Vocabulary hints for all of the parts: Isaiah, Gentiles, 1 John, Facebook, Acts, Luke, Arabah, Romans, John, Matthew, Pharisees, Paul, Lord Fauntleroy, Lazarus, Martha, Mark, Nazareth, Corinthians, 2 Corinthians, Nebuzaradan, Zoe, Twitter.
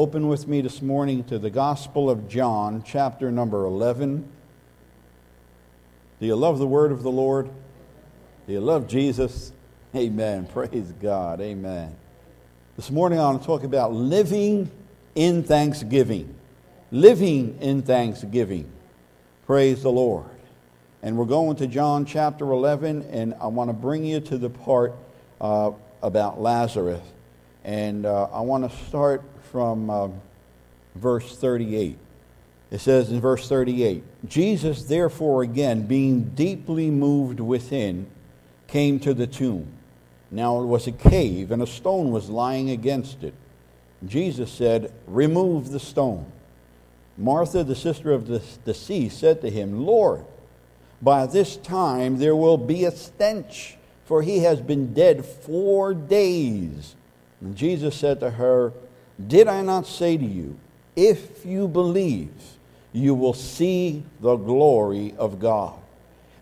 Open with me this morning to the Gospel of John, chapter number 11. Do you love the Word of the Lord? Do you love Jesus? Amen. Praise God. Amen. This morning I want to talk about living in thanksgiving. Living in thanksgiving. Praise the Lord. And we're going to John chapter 11, and I want to bring you to the part about Lazarus. And I want to start from verse 38. It says in verse 38, Jesus therefore again, being deeply moved within, came to the tomb. Now it was a cave, and a stone was lying against it. Jesus said, "Remove the stone." Martha, the sister of the deceased, said to him, "Lord, by this time there will be a stench, for he has been dead 4 days." And Jesus said to her, "Did I not say to you, if you believe, you will see the glory of God?"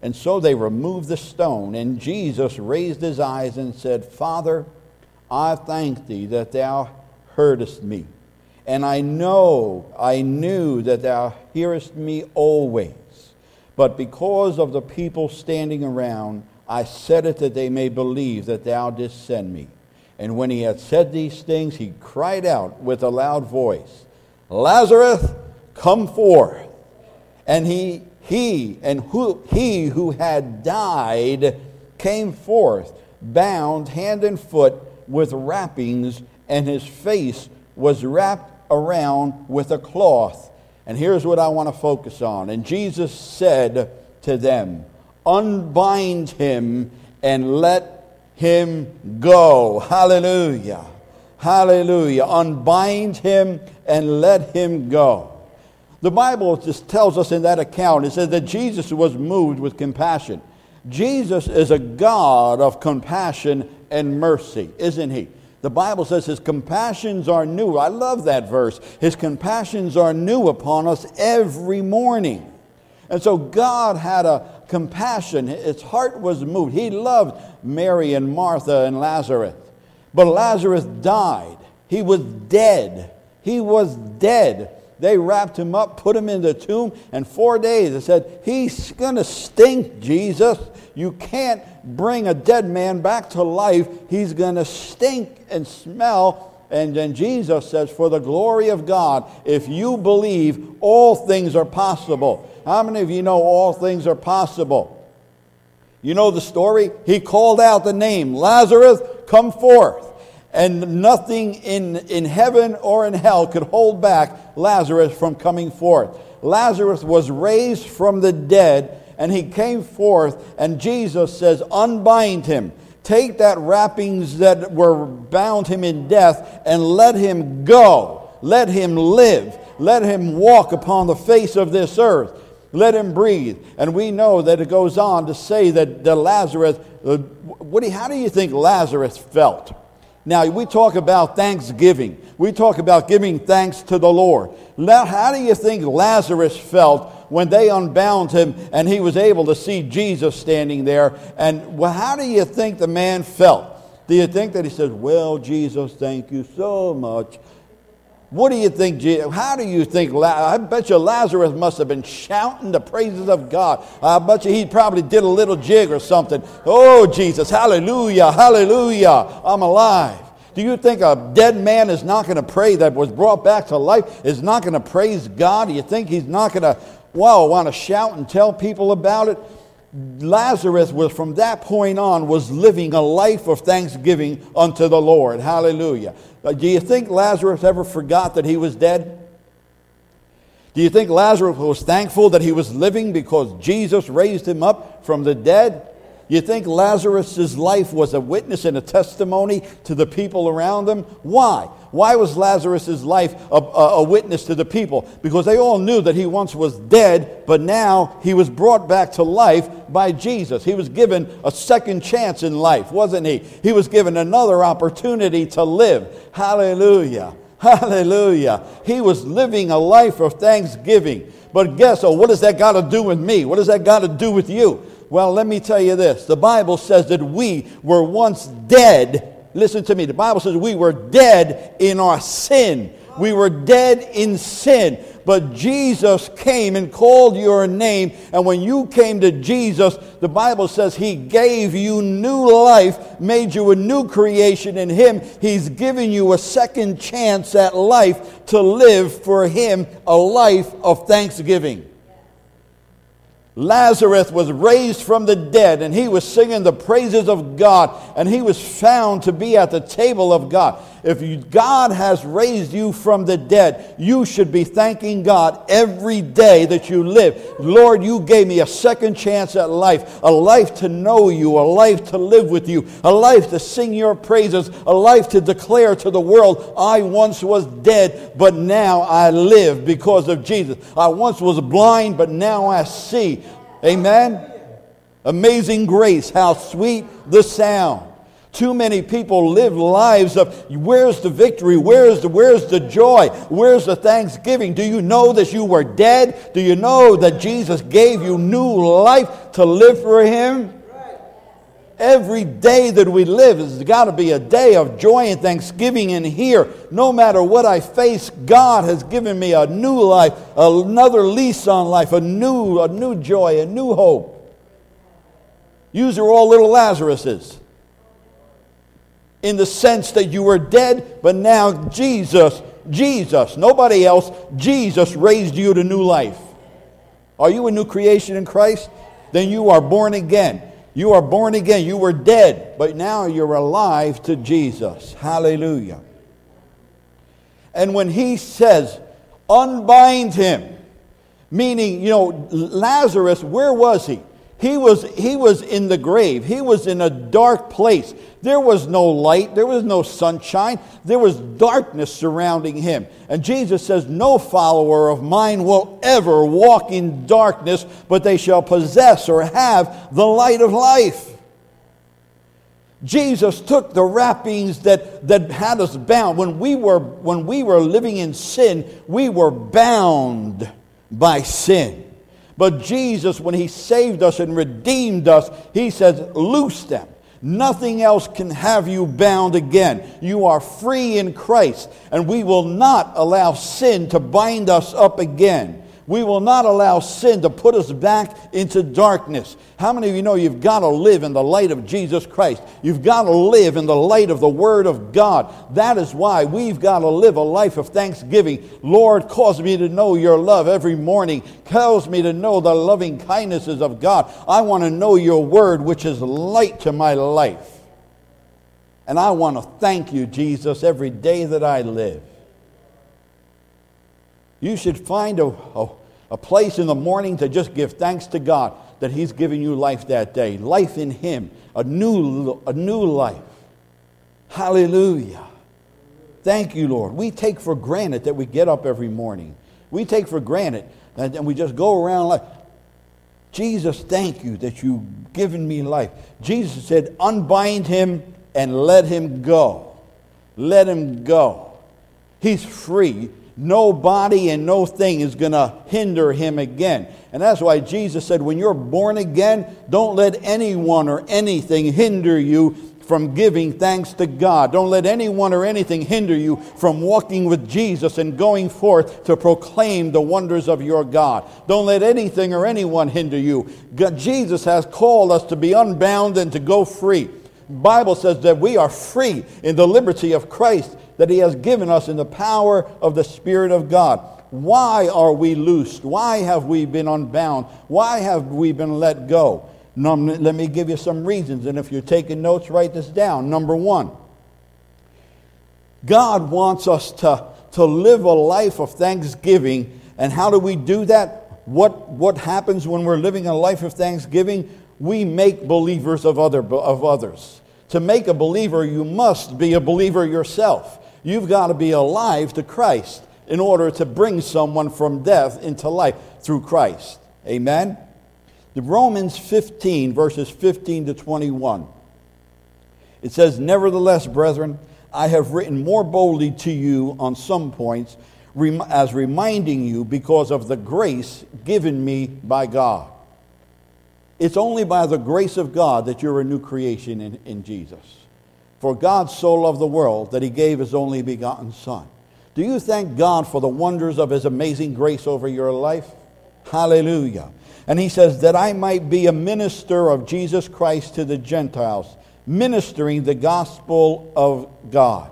And so they removed the stone, and Jesus raised his eyes and said, "Father, I thank thee that thou heardest me. And I knew that thou hearest me always. But because of the people standing around, I said it that they may believe that thou didst send me." And when he had said these things, he cried out with a loud voice, "Lazarus, come forth!" And he who had died came forth, bound hand and foot with wrappings, and his face was wrapped around with a cloth. And here's what I want to focus on. And Jesus said to them, "Unbind him and let him go." Hallelujah. Hallelujah. Unbind him and let him go. The Bible just tells us in that account, it says that Jesus was moved with compassion. Jesus is a God of compassion and mercy, isn't he? The Bible says his compassions are new. I love that verse. His compassions are new upon us every morning. And so God had a compassion. His heart was moved. He loved Mary and Martha and Lazarus. But Lazarus died. He was dead. He was dead. They wrapped him up, put him in the tomb, and 4 days they said, "He's going to stink, Jesus. You can't bring a dead man back to life. He's going to stink and smell." And then Jesus says, "For the glory of God, if you believe, all things are possible." How many of you know all things are possible? You know the story? He called out the name, "Lazarus, come forth." And nothing in heaven or in hell could hold back Lazarus from coming forth. Lazarus was raised from the dead, and he came forth, and Jesus says, "Unbind him. Take that wrappings that were bound him in death and let him go. Let him live. Let him walk upon the face of this earth. Let him breathe." And we know that it goes on to say that the Lazarus, how do you think Lazarus felt? Now, we talk about thanksgiving. We talk about giving thanks to the Lord. Now, how do you think Lazarus felt when they unbound him and he was able to see Jesus standing there? And how do you think the man felt? Do you think that he says, "Well, Jesus, thank you so much"? What do you think, Jesus? How do you think? I bet you Lazarus must have been shouting the praises of God. I bet you he probably did a little jig or something. "Oh, Jesus, hallelujah, hallelujah, I'm alive." Do you think a dead man is not going to pray that was brought back to life, is not going to praise God? Do you think he's not going to, want to shout and tell people about it? Lazarus was, from that point on, was living a life of thanksgiving unto the Lord. Hallelujah. Do you think Lazarus ever forgot that he was dead? Do you think Lazarus was thankful that he was living because Jesus raised him up from the dead? You think Lazarus' life was a witness and a testimony to the people around him? Why? Why was Lazarus' life a witness to the people? Because they all knew that he once was dead, but now he was brought back to life by Jesus. He was given a second chance in life, wasn't he? He was given another opportunity to live. Hallelujah. Hallelujah. He was living a life of thanksgiving. But guess what? What does that got to do with me? What does that got to do with you? Well, let me tell you this. The Bible says that we were once dead. Listen to me. The Bible says we were dead in our sin. We were dead in sin, but Jesus came and called your name. And when you came to Jesus, the Bible says he gave you new life, made you a new creation in him. He's given you a second chance at life to live for him, a life of thanksgiving. Lazarus was raised from the dead, and he was singing the praises of God, and he was found to be at the table of God. If God has raised you from the dead, you should be thanking God every day that you live. Lord, you gave me a second chance at life, a life to know you, a life to live with you, a life to sing your praises, a life to declare to the world, I once was dead, but now I live because of Jesus. I once was blind, but now I see. Amen? Amazing grace, how sweet the sound. Too many people live lives of, where's the victory? Where's the joy? Where's the thanksgiving? Do you know that you were dead? Do you know that Jesus gave you new life to live for him? Every day that we live has got to be a day of joy and thanksgiving in here. No matter what I face, God has given me a new life, another lease on life, a new joy, a new hope. These are all little Lazaruses. In the sense that you were dead, but now Jesus, nobody else, Jesus raised you to new life. Are you a new creation in Christ? Then you are born again. You are born again. You were dead, but now you're alive to Jesus. Hallelujah. And when he says, unbind him, meaning, Lazarus, where was he? He was in the grave. He was in a dark place. There was no light. There was no sunshine. There was darkness surrounding him. And Jesus says, no follower of mine will ever walk in darkness, but they shall possess or have the light of life. Jesus took the wrappings that had us bound. When we were living in sin, we were bound by sin. But Jesus, when he saved us and redeemed us, he says, loose them. Nothing else can have you bound again. You are free in Christ, and we will not allow sin to bind us up again. We will not allow sin to put us back into darkness. How many of you know you've got to live in the light of Jesus Christ? You've got to live in the light of the Word of God. That is why we've got to live a life of thanksgiving. Lord, cause me to know your love every morning. Cause me to know the loving kindnesses of God. I want to know your Word, which is light to my life. And I want to thank you, Jesus, every day that I live. You should find a place in the morning to just give thanks to God that he's given you life that day. Life in him, a new life. Hallelujah. Thank you, Lord. We take for granted that we get up every morning. We take for granted and we just go around life. Jesus, thank you that you've given me life. Jesus said, unbind him and let him go. Let him go. He's free. No body and no thing is going to hinder him again. And that's why Jesus said, when you're born again, don't let anyone or anything hinder you from giving thanks to God. Don't let anyone or anything hinder you from walking with Jesus and going forth to proclaim the wonders of your God. Don't let anything or anyone hinder you. Jesus has called us to be unbound and to go free. The Bible says that we are free in the liberty of Christ that he has given us in the power of the Spirit of God. Why are we loosed? Why have we been unbound? Why have we been let go? Now, let me give you some reasons, and if you're taking notes, write this down. Number one, God wants us to live a life of thanksgiving, and how do we do that? What happens when we're living a life of thanksgiving? We make believers of others. To make a believer, you must be a believer yourself. You've got to be alive to Christ in order to bring someone from death into life through Christ. Amen? The Romans 15, verses 15 to 21. It says, nevertheless, brethren, I have written more boldly to you on some points, as reminding you because of the grace given me by God. It's only by the grace of God that you're a new creation in Jesus. For God so loved the world that he gave his only begotten Son, Do you thank God for the wonders of His amazing grace over your life? Hallelujah. And he says, that I might be a minister of Jesus Christ to the Gentiles, ministering the gospel of God.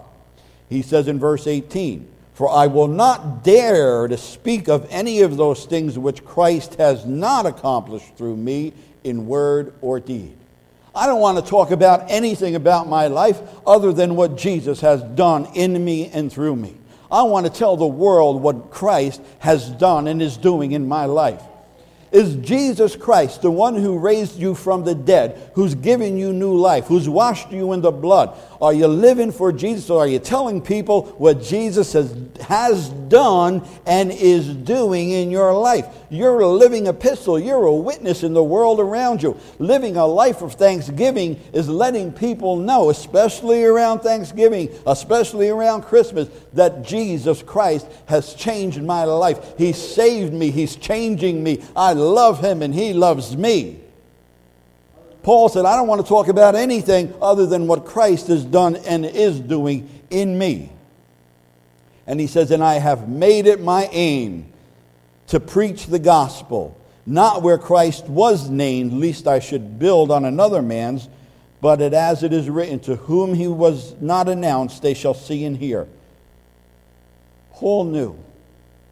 He says in verse 18, for I will not dare to speak of any of those things which Christ has not accomplished through me in word or deed. I don't want to talk about anything about my life other than what Jesus has done in me and through me. I want to tell the world what Christ has done and is doing in my life. Is Jesus Christ, the one who raised you from the dead, who's given you new life, who's washed you in the blood? Are you living for Jesus, or are you telling people what Jesus has done and is doing in your life? You're a living epistle. You're a witness in the world around you. Living a life of thanksgiving is letting people know, especially around Thanksgiving, especially around Christmas, that Jesus Christ has changed my life. He saved me. He's changing me. I love him and he loves me. Paul said, I don't want to talk about anything other than what Christ has done and is doing in me. And he says, and I have made it my aim to preach the gospel, not where Christ was named, lest I should build on another man's, but as it is written, to whom he was not announced, they shall see and hear. Paul knew,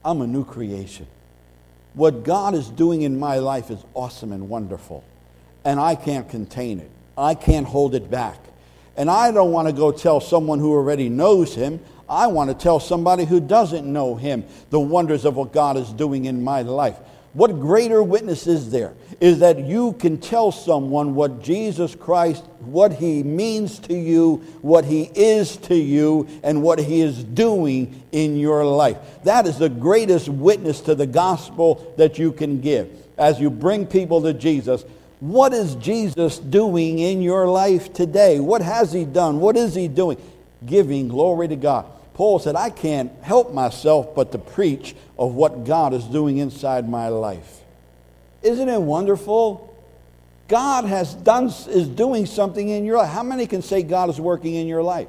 I'm a new creation. What God is doing in my life is awesome and wonderful. And I can't contain it. I can't hold it back. And I don't want to go tell someone who already knows him. I want to tell somebody who doesn't know him the wonders of what God is doing in my life. What greater witness is there? Is that you can tell someone what Jesus Christ, what he means to you, what he is to you, and what he is doing in your life. That is the greatest witness to the gospel that you can give. As you bring people to Jesus, what is Jesus doing in your life today? What has he done? What is he doing? Giving glory to God. Paul said, I can't help myself but to preach of what God is doing inside my life. Isn't it wonderful? God is doing something in your life. How many can say God is working in your life?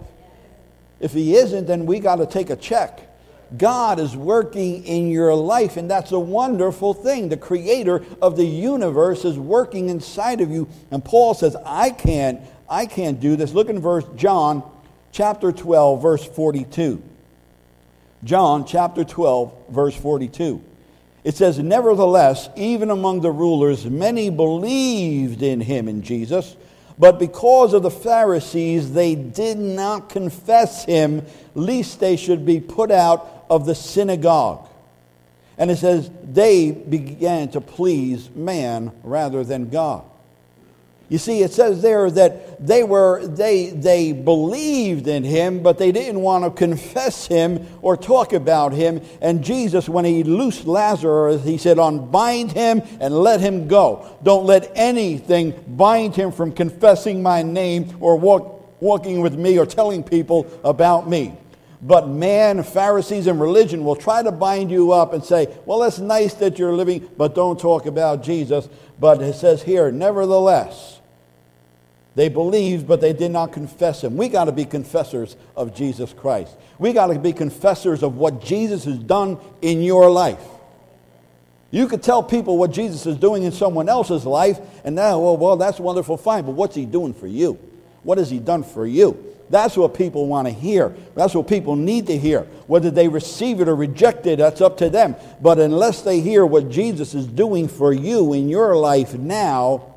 If he isn't, then we got to take a check. God is working in your life, and that's a wonderful thing. The creator of the universe is working inside of you. And Paul says, I can't do this. Look in John chapter 12, verse 42. John chapter 12, verse 42. It says, nevertheless, even among the rulers, many believed in him, in Jesus, but because of the Pharisees, they did not confess him, lest they should be put out of the synagogue. And it says, they began to please man rather than God. You see, it says there that they believed in him, but they didn't want to confess him or talk about him. And Jesus, when he loosed Lazarus, he said, unbind him and let him go. Don't let anything bind him from confessing my name or walking with me or telling people about me. But man, Pharisees and religion will try to bind you up and say, well, it's nice that you're living, but don't talk about Jesus. But it says here, nevertheless, they believed, but they did not confess him. We got to be confessors of Jesus Christ. We got to be confessors of what Jesus has done in your life. You could tell people what Jesus is doing in someone else's life, and now, well, that's wonderful, fine, but what's he doing for you? What has he done for you? That's what people want to hear. That's what people need to hear. Whether they receive it or reject it, that's up to them. But unless they hear what Jesus is doing for you in your life now,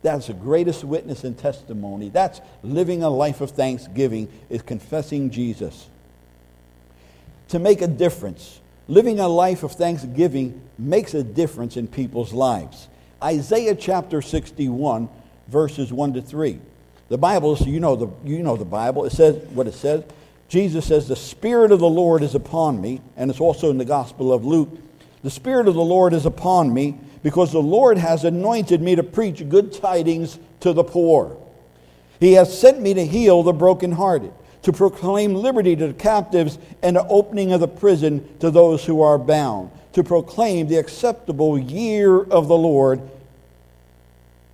that's the greatest witness and testimony. That's living a life of thanksgiving, is confessing Jesus. To make a difference, living a life of thanksgiving makes a difference in people's lives. Isaiah chapter 61, verses 1 to 3. The Bible, you know the Bible. It says what it says. Jesus says, the Spirit of the Lord is upon me. And it's also in the Gospel of Luke. The Spirit of the Lord is upon me because the Lord has anointed me to preach good tidings to the poor. He has sent me to heal the brokenhearted, to proclaim liberty to the captives and the opening of the prison to those who are bound, to proclaim the acceptable year of the Lord.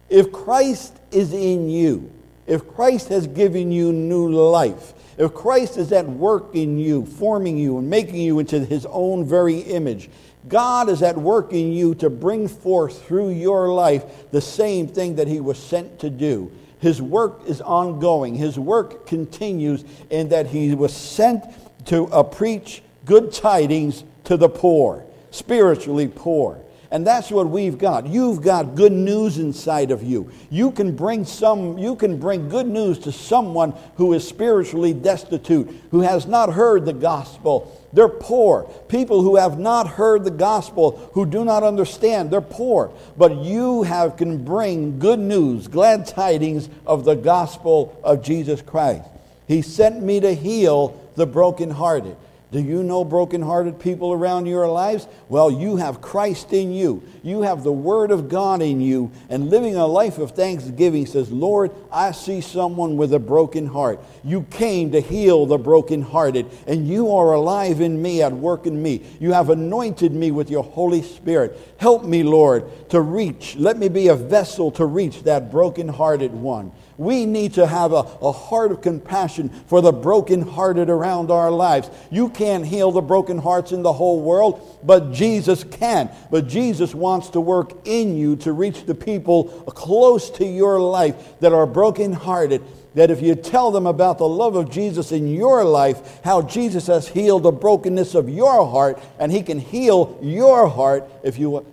If Christ is in you, if Christ has given you new life, If Christ is at work in you, forming you and making you into his own very image, God is at work in you to bring forth through your life the same thing that he was sent to do. His work is ongoing. His work continues in that he was sent to preach good tidings to the poor, spiritually poor. And that's what we've got. You've got good news inside of you. You can bring good news to someone who is spiritually destitute, who has not heard the gospel. They're poor. People who have not heard the gospel, who do not understand, they're poor. But you can bring good news, glad tidings of the gospel of Jesus Christ. He sent me to heal the brokenhearted. Do you know brokenhearted people around your lives? Well, you have Christ in you. You have the Word of God in you. And living a life of thanksgiving says, Lord, I see someone with a broken heart. You came to heal the brokenhearted. And you are alive in me, at work in me. You have anointed me with your Holy Spirit. Help me, Lord, to reach. Let me be a vessel to reach that brokenhearted one. We need to have a heart of compassion for the brokenhearted around our lives. You can't heal the broken hearts in the whole world, but Jesus can. But Jesus wants to work in you to reach the people close to your life that are brokenhearted. That if you tell them about the love of Jesus in your life, how Jesus has healed the brokenness of your heart, and he can heal your heart if you will.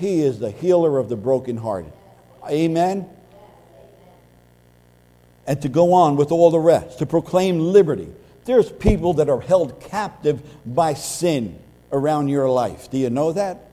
He is the healer of the brokenhearted. Amen? And to go on with all the rest, to proclaim liberty. There's people that are held captive by sin around your life. Do you know that?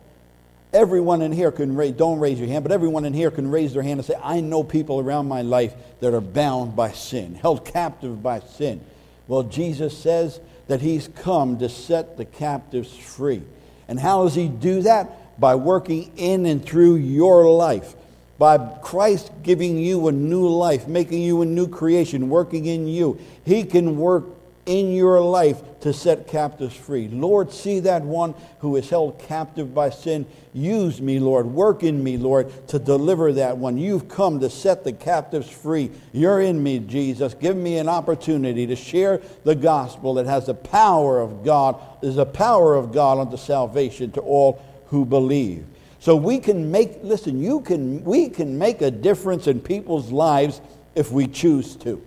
Everyone in here don't raise your hand, but everyone in here can raise their hand and say, I know people around my life that are bound by sin, held captive by sin. Well, Jesus says that he's come to set the captives free. And how does he do that? By working in and through your life. By Christ giving you a new life, making you a new creation, working in you. He can work in your life to set captives free. Lord, see that one who is held captive by sin. Use me, Lord. Work in me, Lord, to deliver that one. You've come to set the captives free. You're in me, Jesus. Give me an opportunity to share the gospel that has the power of God, is the power of God unto salvation to all who believe. So we can make a difference in people's lives if we choose to.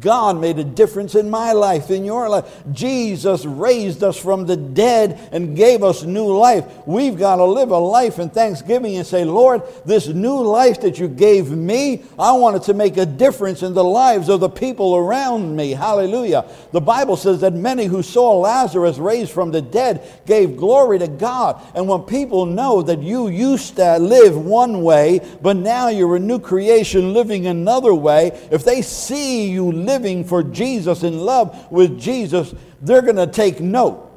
God made a difference in my life, in your life. Jesus raised us from the dead and gave us new life. We've got to live a life in thanksgiving and say, Lord, this new life that you gave me, I wanted to make a difference in the lives of the people around me. Hallelujah. The Bible says that many who saw Lazarus raised from the dead gave glory to God. And when people know that you used to live one way, but now you're a new creation living another way, if they see you living for Jesus, in love with Jesus, they're going to take note.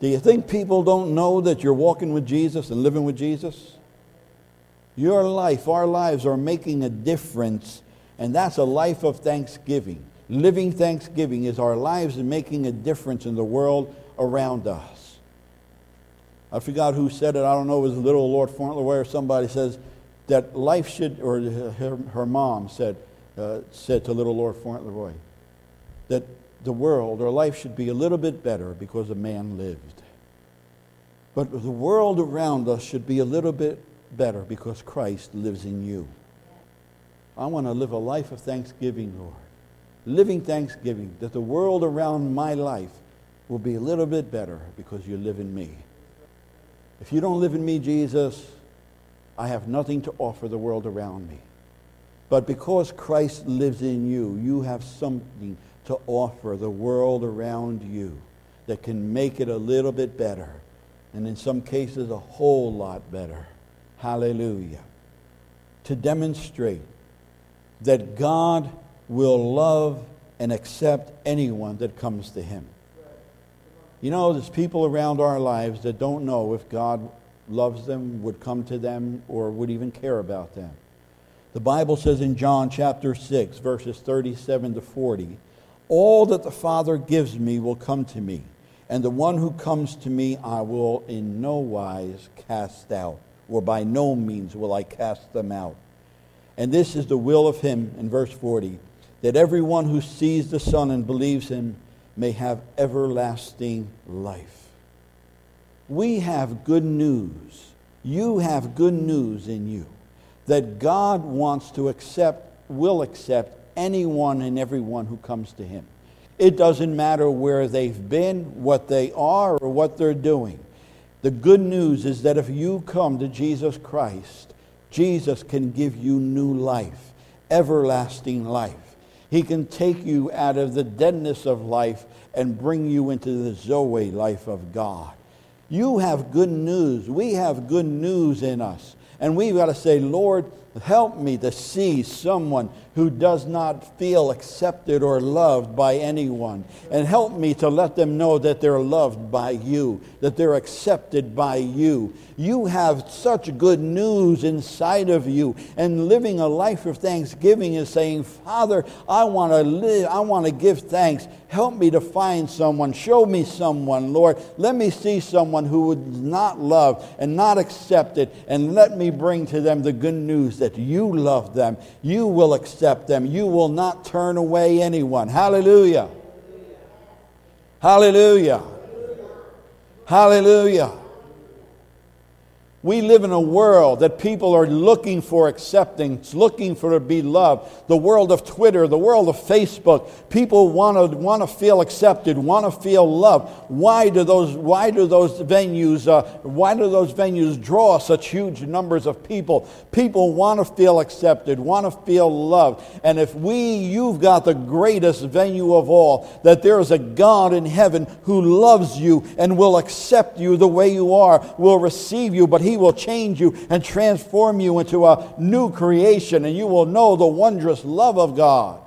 Do you think people don't know that you're walking with Jesus and living with Jesus? Your life, our lives are making a difference, and that's a life of thanksgiving. Living thanksgiving is our lives making a difference in the world around us. I forgot who said it. I don't know, it was little Lord Fauntleroy or somebody says that life should, or her mom said to little Lord Fauntleroy that the world or life should be a little bit better because a man lived. But the world around us should be a little bit better because Christ lives in you. I want to live a life of thanksgiving, Lord. Living thanksgiving that the world around my life will be a little bit better because you live in me. If you don't live in me, Jesus, I have nothing to offer the world around me. But because Christ lives in you, you have something to offer the world around you that can make it a little bit better, and in some cases a whole lot better. Hallelujah. To demonstrate that God will love and accept anyone that comes to him. You know, there's people around our lives that don't know if God loves them, would come to them, or would even care about them. The Bible says in John chapter 6, verses 37 to 40, all that the Father gives me will come to me, and the one who comes to me I will in no wise cast out, or by no means will I cast them out. And this is the will of him, in verse 40, that everyone who sees the Son and believes him may have everlasting life. We have good news. You have good news in you, that God wants to accept, will accept anyone and everyone who comes to him. It doesn't matter where they've been, what they are, or what they're doing. The good news is that if you come to Jesus Christ, Jesus can give you new life, everlasting life. He can take you out of the deadness of life and bring you into the Zoe life of God. You have good news. We have good news in us. And we've got to say, Lord, help me to see someone who does not feel accepted or loved by anyone. And help me to let them know that they're loved by you, that they're accepted by you. You have such good news inside of you. And living a life of thanksgiving is saying, Father, I want to live. I want to give thanks. Help me to find someone. Show me someone, Lord. Let me see someone who would not love and not accept it. And let me bring to them the good news that you love them. You will accept them. You will not turn away anyone. Hallelujah. Hallelujah. Hallelujah. We live in a world that people are looking for acceptance, looking for to be loved. The world of Twitter, the world of Facebook. People want to feel accepted, want to feel loved. Why do those venues draw such huge numbers of people? People want to feel accepted, want to feel loved. And if you've got the greatest venue of all, that there is a God in heaven who loves you and will accept you the way you are, will receive you, but He will change you and transform you into a new creation, and you will know the wondrous love of God.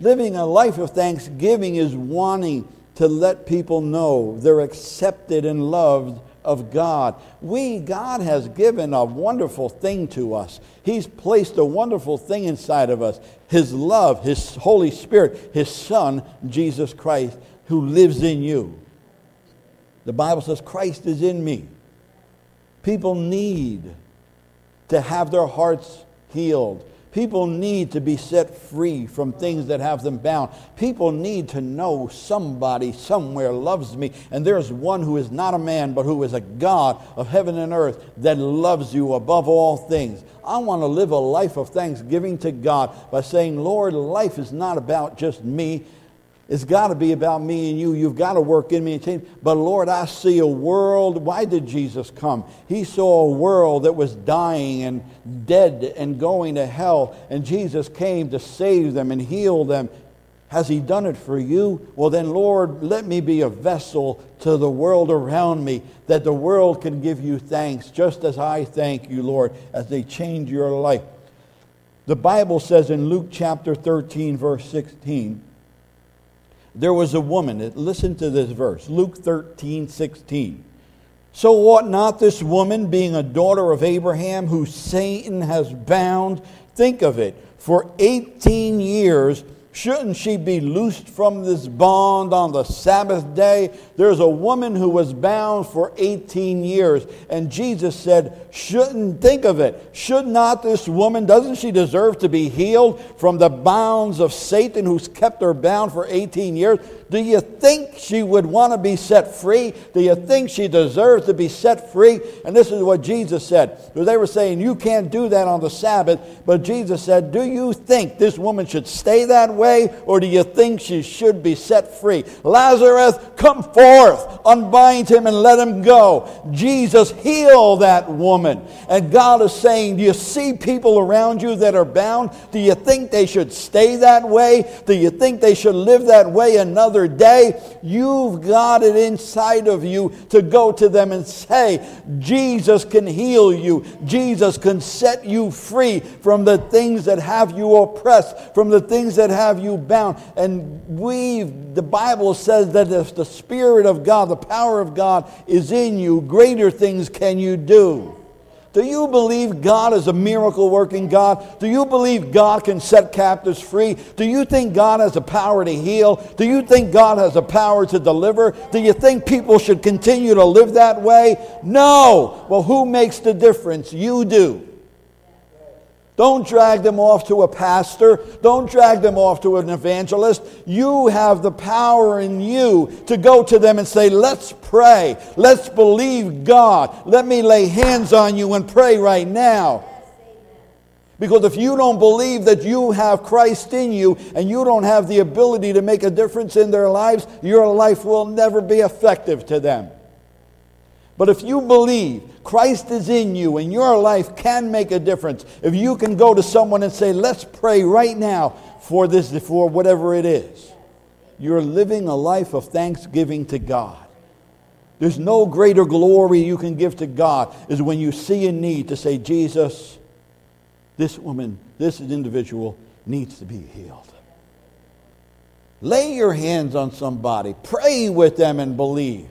Living a life of thanksgiving is wanting to let people know they're accepted and loved of God. God has given a wonderful thing to us. He's placed a wonderful thing inside of us. His love, His Holy Spirit, His Son, Jesus Christ, who lives in you. The Bible says, Christ is in me. People need to have their hearts healed. People need to be set free from things that have them bound. People need to know somebody somewhere loves me. And there's one who is not a man, but who is a God of heaven and earth that loves you above all things. I want to live a life of thanksgiving to God by saying, Lord, life is not about just me. It's got to be about me and you. You've got to work in me and change. But Lord, I see a world. Why did Jesus come? He saw a world that was dying and dead and going to hell. And Jesus came to save them and heal them. Has He done it for you? Well then, Lord, let me be a vessel to the world around me, that the world can give you thanks, just as I thank you, Lord, as they change your life. The Bible says in Luke chapter 13, verse 16, there was a woman, listen to this verse, Luke 13:16. So ought not this woman, being a daughter of Abraham, who Satan has bound, think of it, for 18 years, shouldn't she be loosed from this bond on the Sabbath day? There's a woman who was bound for 18 years. And Jesus said, should not this woman, doesn't she deserve to be healed from the bonds of Satan who's kept her bound for 18 years? Do you think she would want to be set free? Do you think she deserves to be set free? And this is what Jesus said. They were saying, you can't do that on the Sabbath. But Jesus said, do you think this woman should stay that way? Or do you think she should be set free? Lazarus, come forth. Unbind him and let him go. Jesus, heal that woman. And God is saying, do you see people around you that are bound? Do you think they should stay that way? Do you think they should live that way another day? You've got it inside of you to go to them and say, Jesus can heal you. Jesus can set you free from the things that have you oppressed, from the things that have you bound. And the Bible says that if the Spirit of God, the power of God is in you, greater things can you do. Do you believe God is a miracle-working God? Do you believe God can set captives free? Do you think God has the power to heal? Do you think God has the power to deliver? Do you think people should continue to live that way? No! Well, who makes the difference? You do. Don't drag them off to a pastor. Don't drag them off to an evangelist. You have the power in you to go to them and say, let's pray. Let's believe God. Let me lay hands on you and pray right now. Because if you don't believe that you have Christ in you and you don't have the ability to make a difference in their lives, your life will never be effective to them. But if you believe Christ is in you and your life can make a difference, if you can go to someone and say, let's pray right now for this, for whatever it is, you're living a life of thanksgiving to God. There's no greater glory you can give to God is when you see a need to say, Jesus, this woman, this individual needs to be healed. Lay your hands on somebody. Pray with them and believe.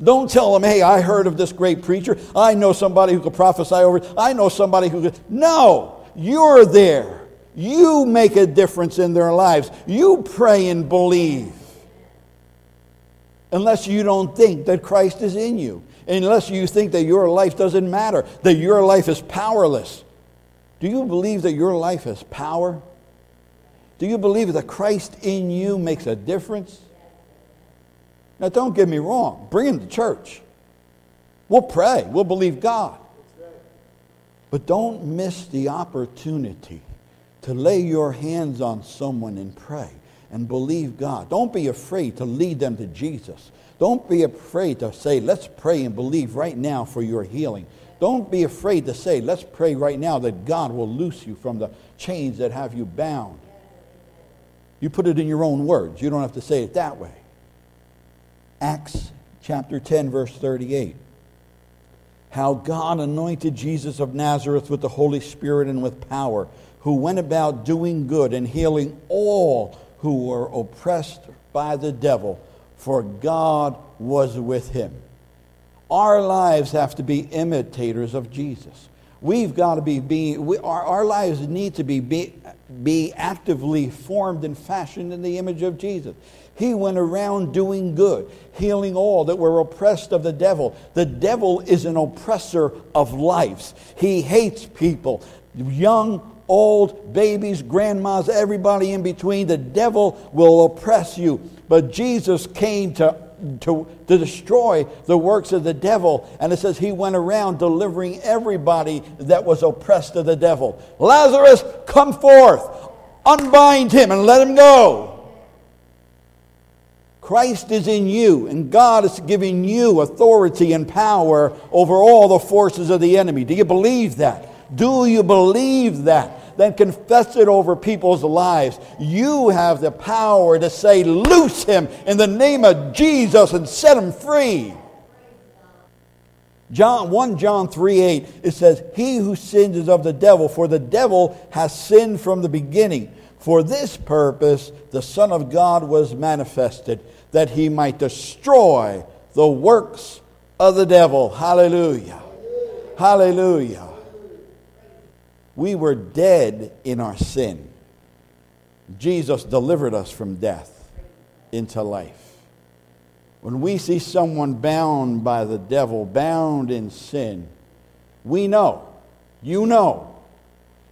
Don't tell them, hey, I heard of this great preacher. I know somebody who could prophesy over it. I know somebody who could. No, you're there. You make a difference in their lives. You pray and believe. Unless you don't think that Christ is in you. Unless you think that your life doesn't matter. That your life is powerless. Do you believe that your life has power? Do you believe that Christ in you makes a difference? Now, don't get me wrong. Bring him to church. We'll pray. We'll believe God. But don't miss the opportunity to lay your hands on someone and pray and believe God. Don't be afraid to lead them to Jesus. Don't be afraid to say, let's pray and believe right now for your healing. Don't be afraid to say, let's pray right now that God will loose you from the chains that have you bound. You put it in your own words. You don't have to say it that way. Acts chapter 10, verse 38. How God anointed Jesus of Nazareth with the Holy Spirit and with power, who went about doing good and healing all who were oppressed by the devil, for God was with him. Our lives have to be imitators of Jesus. We've got to our lives need to be actively formed and fashioned in the image of Jesus. He went around doing good, healing all that were oppressed of the devil. The devil is an oppressor of lives. He hates people, young, old, babies, grandmas, everybody in between. The devil will oppress you. But Jesus came to destroy the works of the devil. And it says he went around delivering everybody that was oppressed of the devil. Lazarus, come forth. Unbind him and let him go. Christ is in you, and God is giving you authority and power over all the forces of the enemy. Do you believe that? Do you believe that? Then confess it over people's lives. You have the power to say, loose him in the name of Jesus and set him free. 1 John 3:8, it says, he who sins is of the devil, for the devil has sinned from the beginning. For this purpose the Son of God was manifested, that he might destroy the works of the devil. Hallelujah. Hallelujah. We were dead in our sin. Jesus delivered us from death into life. When we see someone bound by the devil, bound in sin, we know, you know,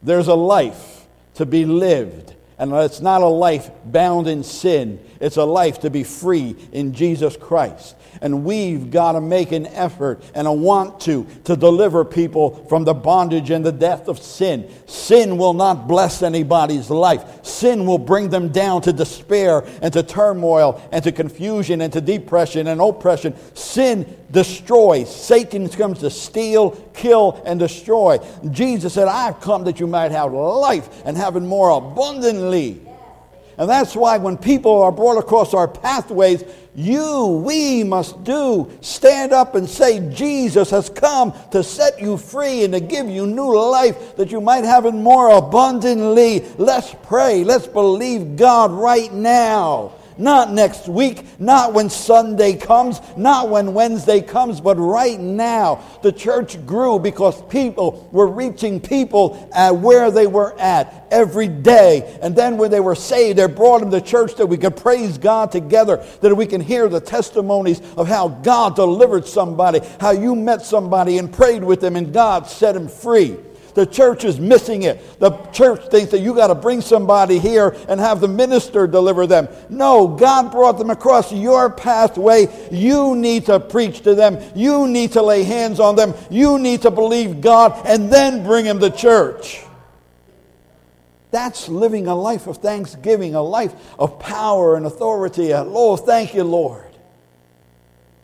there's a life to be lived. And it's not a life bound in sin. It's a life to be free in Jesus Christ. And we've got to make an effort and a want to deliver people from the bondage and the death of sin. Sin will not bless anybody's life. Sin will bring them down to despair and to turmoil and to confusion and to depression and oppression. Sin destroys. Satan comes to steal, kill, and destroy. Jesus said, I've come that you might have life and have it more abundantly. And that's why when people are brought across our pathways, we must stand up and say, Jesus has come to set you free and to give you new life that you might have it more abundantly. Let's pray. Let's believe God right now. Not next week, not when Sunday comes, not when Wednesday comes, but right now. The church grew because people were reaching people at where they were at every day. And then when they were saved, they brought them to church that we could praise God together, that we can hear the testimonies of how God delivered somebody, how you met somebody and prayed with them and God set them free. The church is missing it. The church thinks that you got to bring somebody here and have the minister deliver them. No, God brought them across your pathway. You need to preach to them. You need to lay hands on them. You need to believe God and then bring them to church. That's living a life of thanksgiving, a life of power and authority. Oh, thank you, Lord.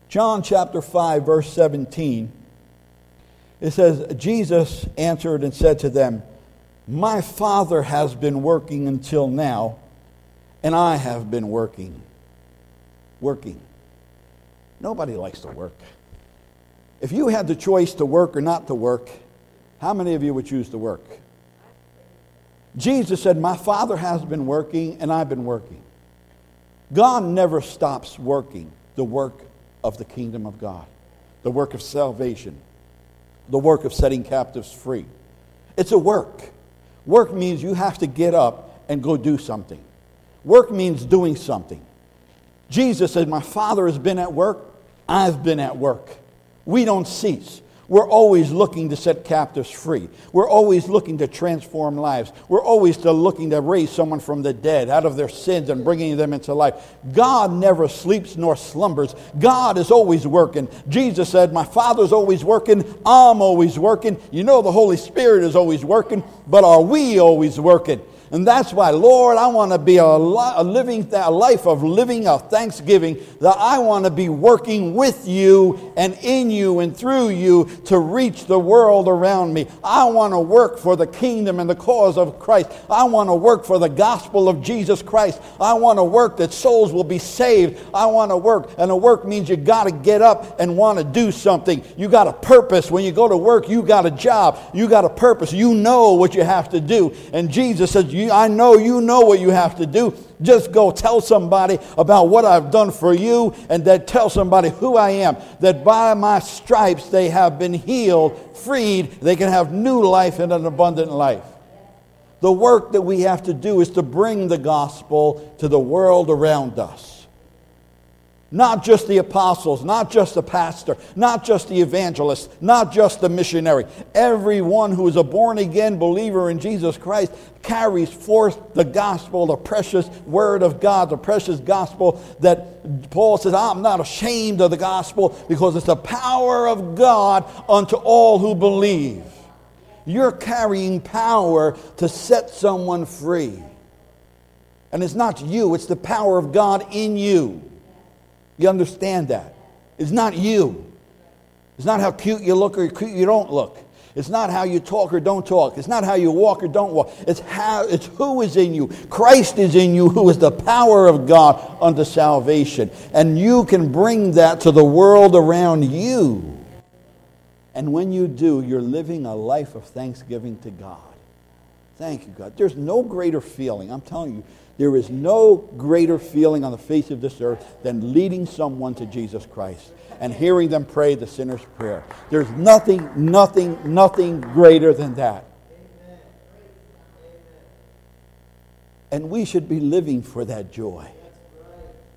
John chapter 5, verse 17, it says, Jesus answered and said to them, "My Father has been working until now, and I have been working." Working. Nobody likes to work. If you had the choice to work or not to work, how many of you would choose to work? Jesus said, "My Father has been working, and I've been working." God never stops working the work of the kingdom of God, the work of salvation, the work of setting captives free. It's a work. Work means you have to get up and go do something. Work means doing something. Jesus said, "My Father has been at work. I've been at work." We don't cease. We're always looking to set captives free. We're always looking to transform lives. We're always looking to raise someone from the dead, out of their sins, and bringing them into life. God never sleeps nor slumbers. God is always working. Jesus said, "My Father's always working. I'm always working." You know the Holy Spirit is always working, but are we always working? And that's why, Lord, I want to be a life of living thanksgiving, that I want to be working with you and in you and through you to reach the world around me. I want to work for the kingdom and the cause of Christ. I want to work for the gospel of Jesus Christ. I want to work that souls will be saved. I want to work. And a work means you got to get up and want to do something. You got a purpose. When you go to work, you got a job. You got a purpose. You know what you have to do. And Jesus says, "I know you know what you have to do. Just go tell somebody about what I've done for you, and then tell somebody who I am, that by my stripes they have been healed, freed. They can have new life and an abundant life." The work that we have to do is to bring the gospel to the world around us. Not just the apostles, not just the pastor, not just the evangelist, not just the missionary. Everyone who is a born-again believer in Jesus Christ carries forth the gospel, the precious word of God, the precious gospel that Paul says, "I'm not ashamed of the gospel, because it's the power of God unto all who believe." You're carrying power to set someone free. And it's not you, it's the power of God in you. You understand that? It's not you. It's not how cute you look or cute you don't look. It's not how you talk or don't talk. It's not how you walk or don't walk. It's who is in you. Christ is in you, who is the power of God unto salvation. And you can bring that to the world around you. And when you do, you're living a life of thanksgiving to God. Thank you, God. There's no greater feeling, I'm telling you. There is no greater feeling on the face of this earth than leading someone to Jesus Christ and hearing them pray the sinner's prayer. There's nothing greater than that. And we should be living for that joy.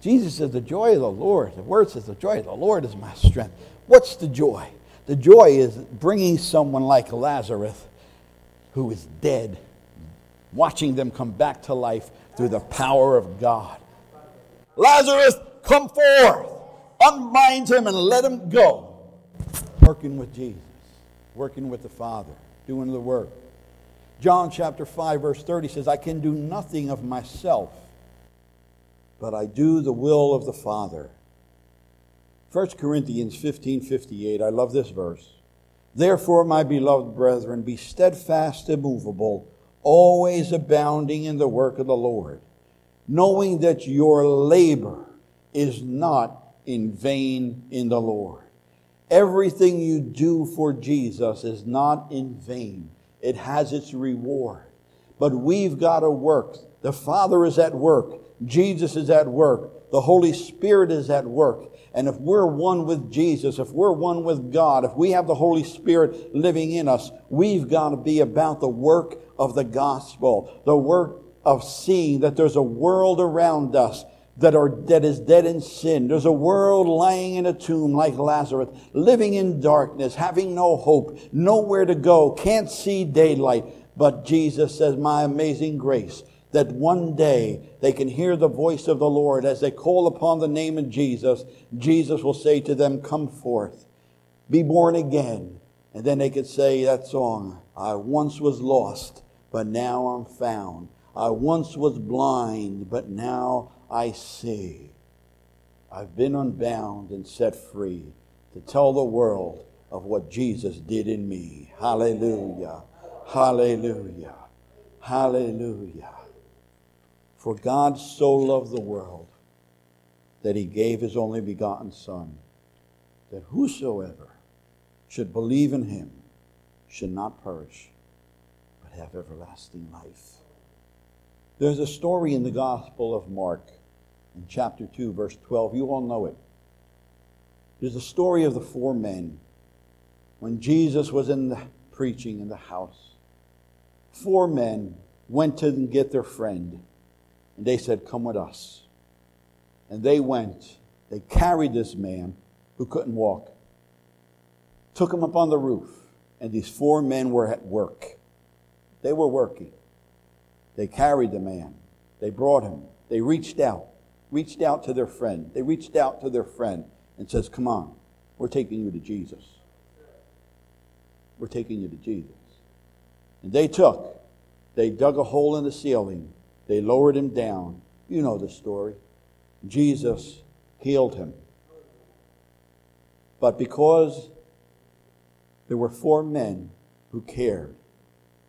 Jesus says, "The joy of the Lord." The word says, "The joy of the Lord is my strength." What's the joy? The joy is bringing someone like Lazarus, who is dead, watching them come back to life through the power of God. "Lazarus, come forth." Unbind him and let him go. Working with Jesus. Working with the Father. Doing the work. John chapter 5 verse 30 says, "I can do nothing of myself, but I do the will of the Father." 1 Corinthians 15:58, I love this verse. "Therefore, my beloved brethren, be steadfast, immovable, always abounding in the work of the Lord, knowing that your labor is not in vain in the Lord." Everything you do for Jesus is not in vain. It has its reward. But we've got to work. The Father is at work. Jesus is at work. The Holy Spirit is at work. And if we're one with Jesus, if we're one with God, if we have the Holy Spirit living in us, we've got to be about the work of the gospel, the work of seeing that there's a world around us that is dead in sin. There's a world lying in a tomb like Lazarus, living in darkness, having no hope, nowhere to go, can't see daylight. But Jesus says, my amazing grace, that one day they can hear the voice of the Lord as they call upon the name of Jesus. Jesus will say to them, come forth, be born again. And then they could say that song, I once was lost, but now I'm found. I once was blind, but now I see. I've been unbound and set free to tell the world of what Jesus did in me. Hallelujah. Hallelujah. Hallelujah. For God so loved the world that he gave his only begotten Son, that whosoever should believe in him should not perish, but have everlasting life. There's a story in the Gospel of Mark, in chapter 2, verse 12. You all know it. There's a story of the four men when Jesus was in the preaching in the house. Four men went to get their friend, and they said, come with us. And they went. They carried this man who couldn't walk, took him up on the roof, and these four men were at work. They were working. They carried the man. They brought him. They reached out to their friend. They reached out to their friend and says, come on, we're taking you to Jesus. We're taking you to Jesus. And they dug a hole in the ceiling. They lowered him down. You know the story. Jesus healed him. But because there were four men who cared,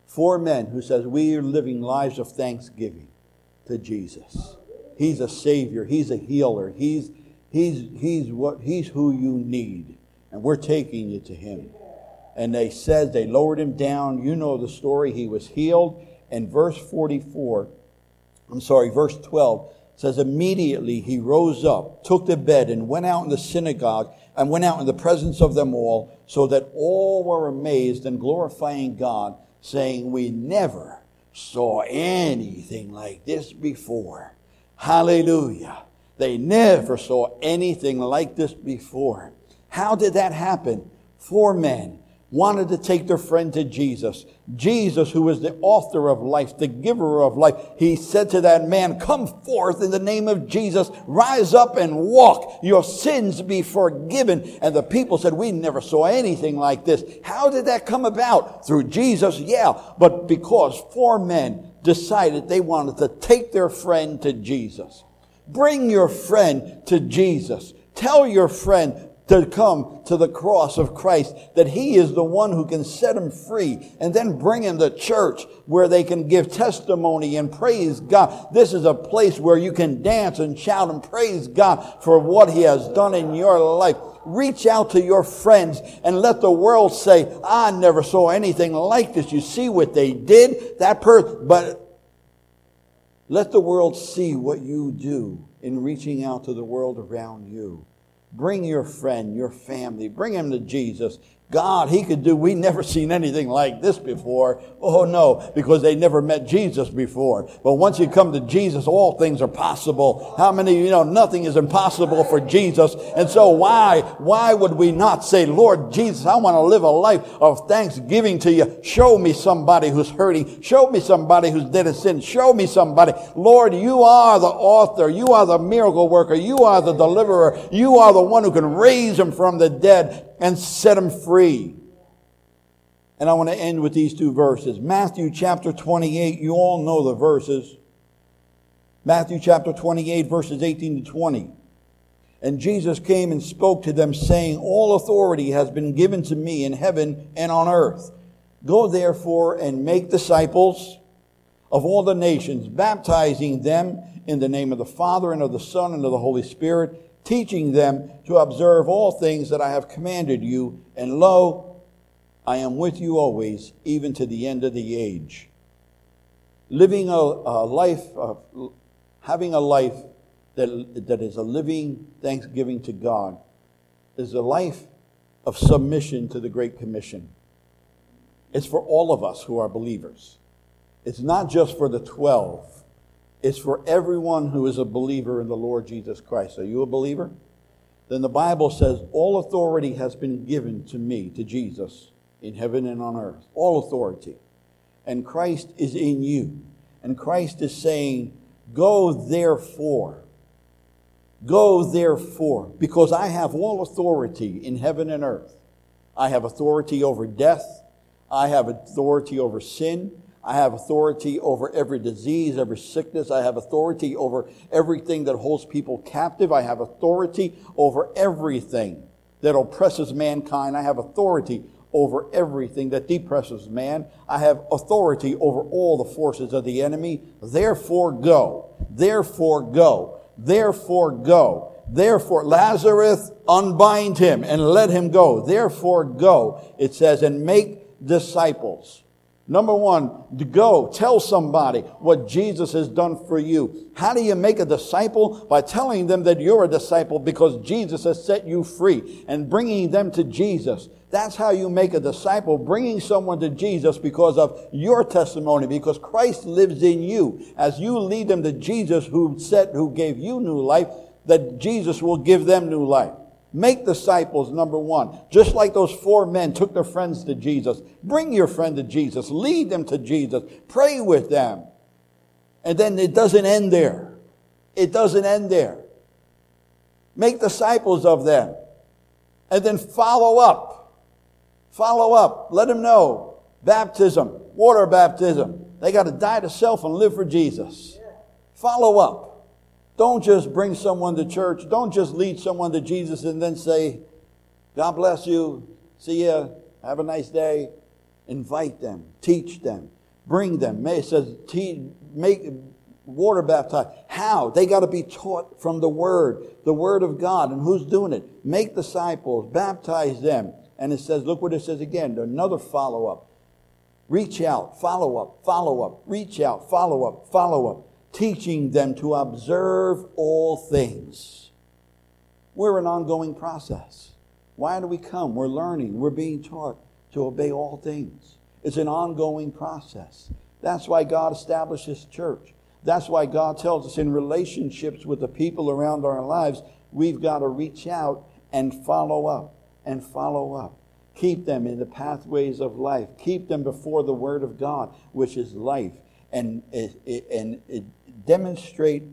four men who says, we are living lives of thanksgiving to Jesus. He's a Savior. He's a healer. He's who you need. And we're taking you to him. And they said, they lowered him down. You know the story. He was healed. And verse 12 says, immediately he rose up, took the bed, and went out in the synagogue, and went out in the presence of them all, so that all were amazed and glorifying God, saying, we never saw anything like this before. Hallelujah. They never saw anything like this before. How did that happen? Four men wanted to take their friend to Jesus. Jesus, who is the author of life, the giver of life, he said to that man, come forth in the name of Jesus, rise up and walk, your sins be forgiven. And the people said, we never saw anything like this. How did that come about? Through Jesus, yeah, but because four men decided they wanted to take their friend to Jesus. Bring your friend to Jesus. Tell your friend to come to the cross of Christ, that he is the one who can set him free, and then bring him to church where they can give testimony and praise God. This is a place where you can dance and shout and praise God for what he has done in your life. Reach out to your friends and let the world say, I never saw anything like this. You see what they did? That person. But let the world see what you do in reaching out to the world around you. Bring your friend, your family, bring him to Jesus. God, he could do, we never seen anything like this before. Oh no, because they never met Jesus before. But once you come to Jesus, all things are possible. How many, nothing is impossible for Jesus. And so why would we not say, Lord Jesus, I want to live a life of thanksgiving to you. Show me somebody who's hurting. Show me somebody who's dead in sin. Show me somebody. Lord, you are the author. You are the miracle worker. You are the deliverer. You are the one who can raise him from the dead and set him free. And I want to end with these two verses. Matthew chapter 28, you all know the verses. Matthew chapter 28, verses 18 to 20. And Jesus came and spoke to them, saying, all authority has been given to me in heaven and on earth. Go therefore and make disciples of all the nations, baptizing them in the name of the Father and of the Son and of the Holy Spirit, teaching them to observe all things that I have commanded you. And lo, I am with you always, even to the end of the age. Living a life, having a life that is a living thanksgiving to God is a life of submission to the Great Commission. It's for all of us who are believers. It's not just for the 12. It's for everyone who is a believer in the Lord Jesus Christ. Are you a believer? Then the Bible says, all authority has been given to me, to Jesus, in heaven and on earth. All authority. And Christ is in you. And Christ is saying, go therefore. Go therefore, because I have all authority in heaven and earth. I have authority over death. I have authority over sin. I have authority over every disease, every sickness. I have authority over everything that holds people captive. I have authority over everything that oppresses mankind. I have authority over everything that depresses man. I have authority over all the forces of the enemy. Therefore go. Therefore go. Therefore go. Therefore, Lazarus, unbind him and let him go. Therefore go. It says, and make disciples. Number one, go. Tell somebody what Jesus has done for you. How do you make a disciple? By telling them that you're a disciple because Jesus has set you free and bringing them to Jesus. That's how you make a disciple, bringing someone to Jesus because of your testimony, because Christ lives in you. As you lead them to Jesus who gave you new life, that Jesus will give them new life. Make disciples, number one. Just like those four men took their friends to Jesus. Bring your friend to Jesus. Lead them to Jesus. Pray with them. And then it doesn't end there. It doesn't end there. Make disciples of them. And then follow up. Follow up. Let them know. Baptism. Water baptism. They got to die to self and live for Jesus. Follow up. Don't just bring someone to church. Don't just lead someone to Jesus and then say, God bless you. See ya. Have a nice day. Invite them. Teach them. Bring them. It says, make water baptized. How? They got to be taught from the Word of God. And who's doing it? Make disciples. Baptize them. And it says, look what it says again. Another follow-up. Reach out. Follow-up. Follow-up. Reach out. Follow-up. Follow-up. Teaching them to observe all things. We're an ongoing process. Why do we come? We're learning. We're being taught to obey all things. It's an ongoing process. That's why God established His church. That's why God tells us in relationships with the people around our lives, we've got to reach out and follow up and follow up. Keep them in the pathways of life. Keep them before the Word of God, which is life. And demonstrate,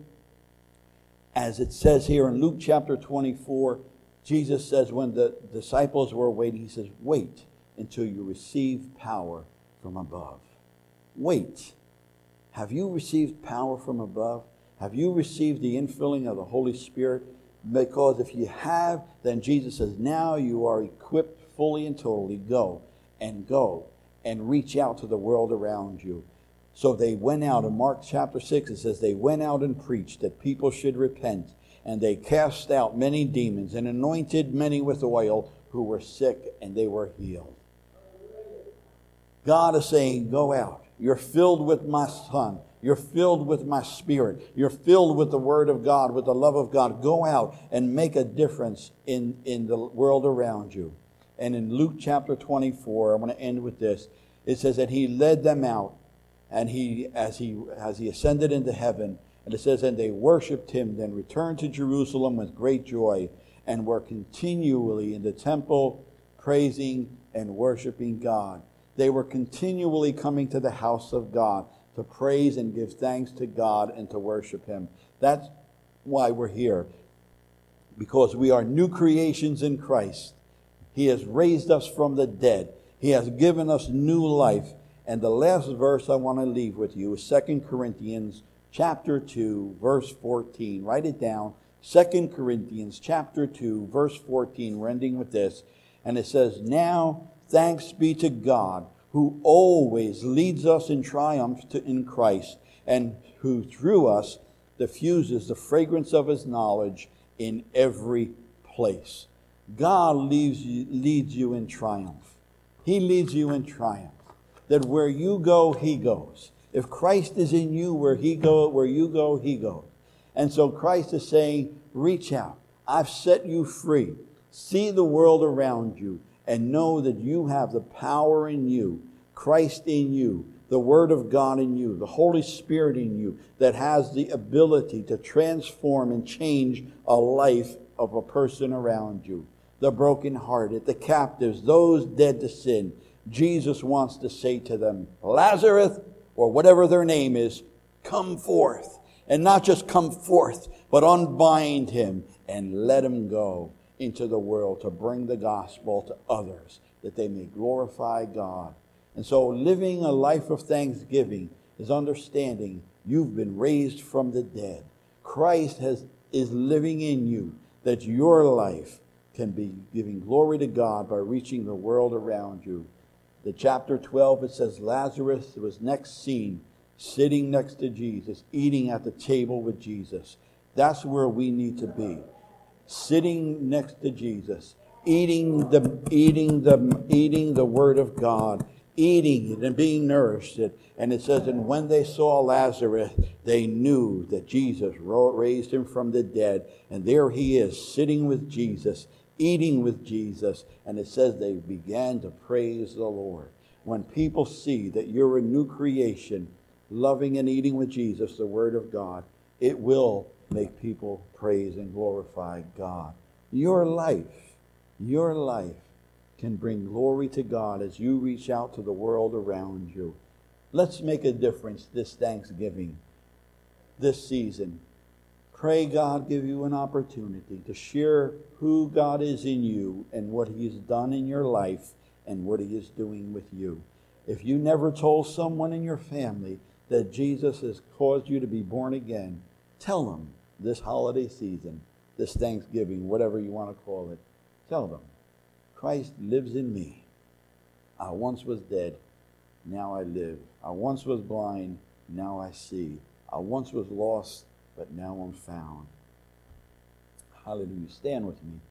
as it says here in Luke chapter 24, Jesus says when the disciples were waiting, He says, wait until you receive power from above. Wait. Have you received power from above? Have you received the infilling of the Holy Spirit? Because if you have, then Jesus says, now you are equipped fully and totally. Go and reach out to the world around you. So they went out. In Mark chapter 6, it says, they went out and preached that people should repent. And they cast out many demons and anointed many with oil who were sick, and they were healed. God is saying, go out. You're filled with my Son. You're filled with my Spirit. You're filled with the Word of God, with the love of God. Go out and make a difference in the world around you. And in Luke chapter 24, I'm going to end with this. It says that He led them out. And as he ascended into heaven, and it says, and they worshipped Him, then returned to Jerusalem with great joy, and were continually in the temple, praising and worshiping God. They were continually coming to the house of God to praise and give thanks to God and to worship Him. That's why we're here, because we are new creations in Christ. He has raised us from the dead. He has given us new life. And the last verse I want to leave with you is 2 Corinthians chapter 2, verse 14. Write it down. 2 Corinthians chapter 2, verse 14. We're ending with this. And it says, now thanks be to God, who always leads us in triumph in Christ, and who through us diffuses the fragrance of His knowledge in every place. God leads you in triumph. He leads you in triumph. That where you go, He goes. If Christ is in you, where you go, He goes. And so Christ is saying, reach out. I've set you free. See the world around you and know that you have the power in you, Christ in you, the Word of God in you, the Holy Spirit in you, that has the ability to transform and change a life of a person around you. The brokenhearted, the captives, those dead to sin. Jesus wants to say to them, Lazarus, or whatever their name is, come forth. And not just come forth, but unbind him and let him go into the world to bring the gospel to others, that they may glorify God. And so living a life of thanksgiving is understanding you've been raised from the dead. Christ is living in you, that your life can be giving glory to God by reaching the world around you. The chapter 12, it says Lazarus was next seen sitting next to Jesus, eating at the table with Jesus. That's where we need to be. Sitting next to Jesus, eating the Word of God, eating it and being nourished. And it says, and when they saw Lazarus, they knew that Jesus raised him from the dead. And there he is, sitting with Jesus, eating with Jesus. And it says they began to praise the Lord. When people see that you're a new creation, loving and eating with Jesus, the Word of God, it will make people praise and glorify God. Your life can bring glory to God as you reach out to the world around you. Let's make a difference this Thanksgiving, this season. Pray God give you an opportunity to share who God is in you and what He has done in your life and what He is doing with you. If you never told someone in your family that Jesus has caused you to be born again, tell them this holiday season, this Thanksgiving, whatever you want to call it. Tell them, Christ lives in me. I once was dead, now I live. I once was blind, now I see. I once was lost, but now I'm found. Hallelujah. Stand with me.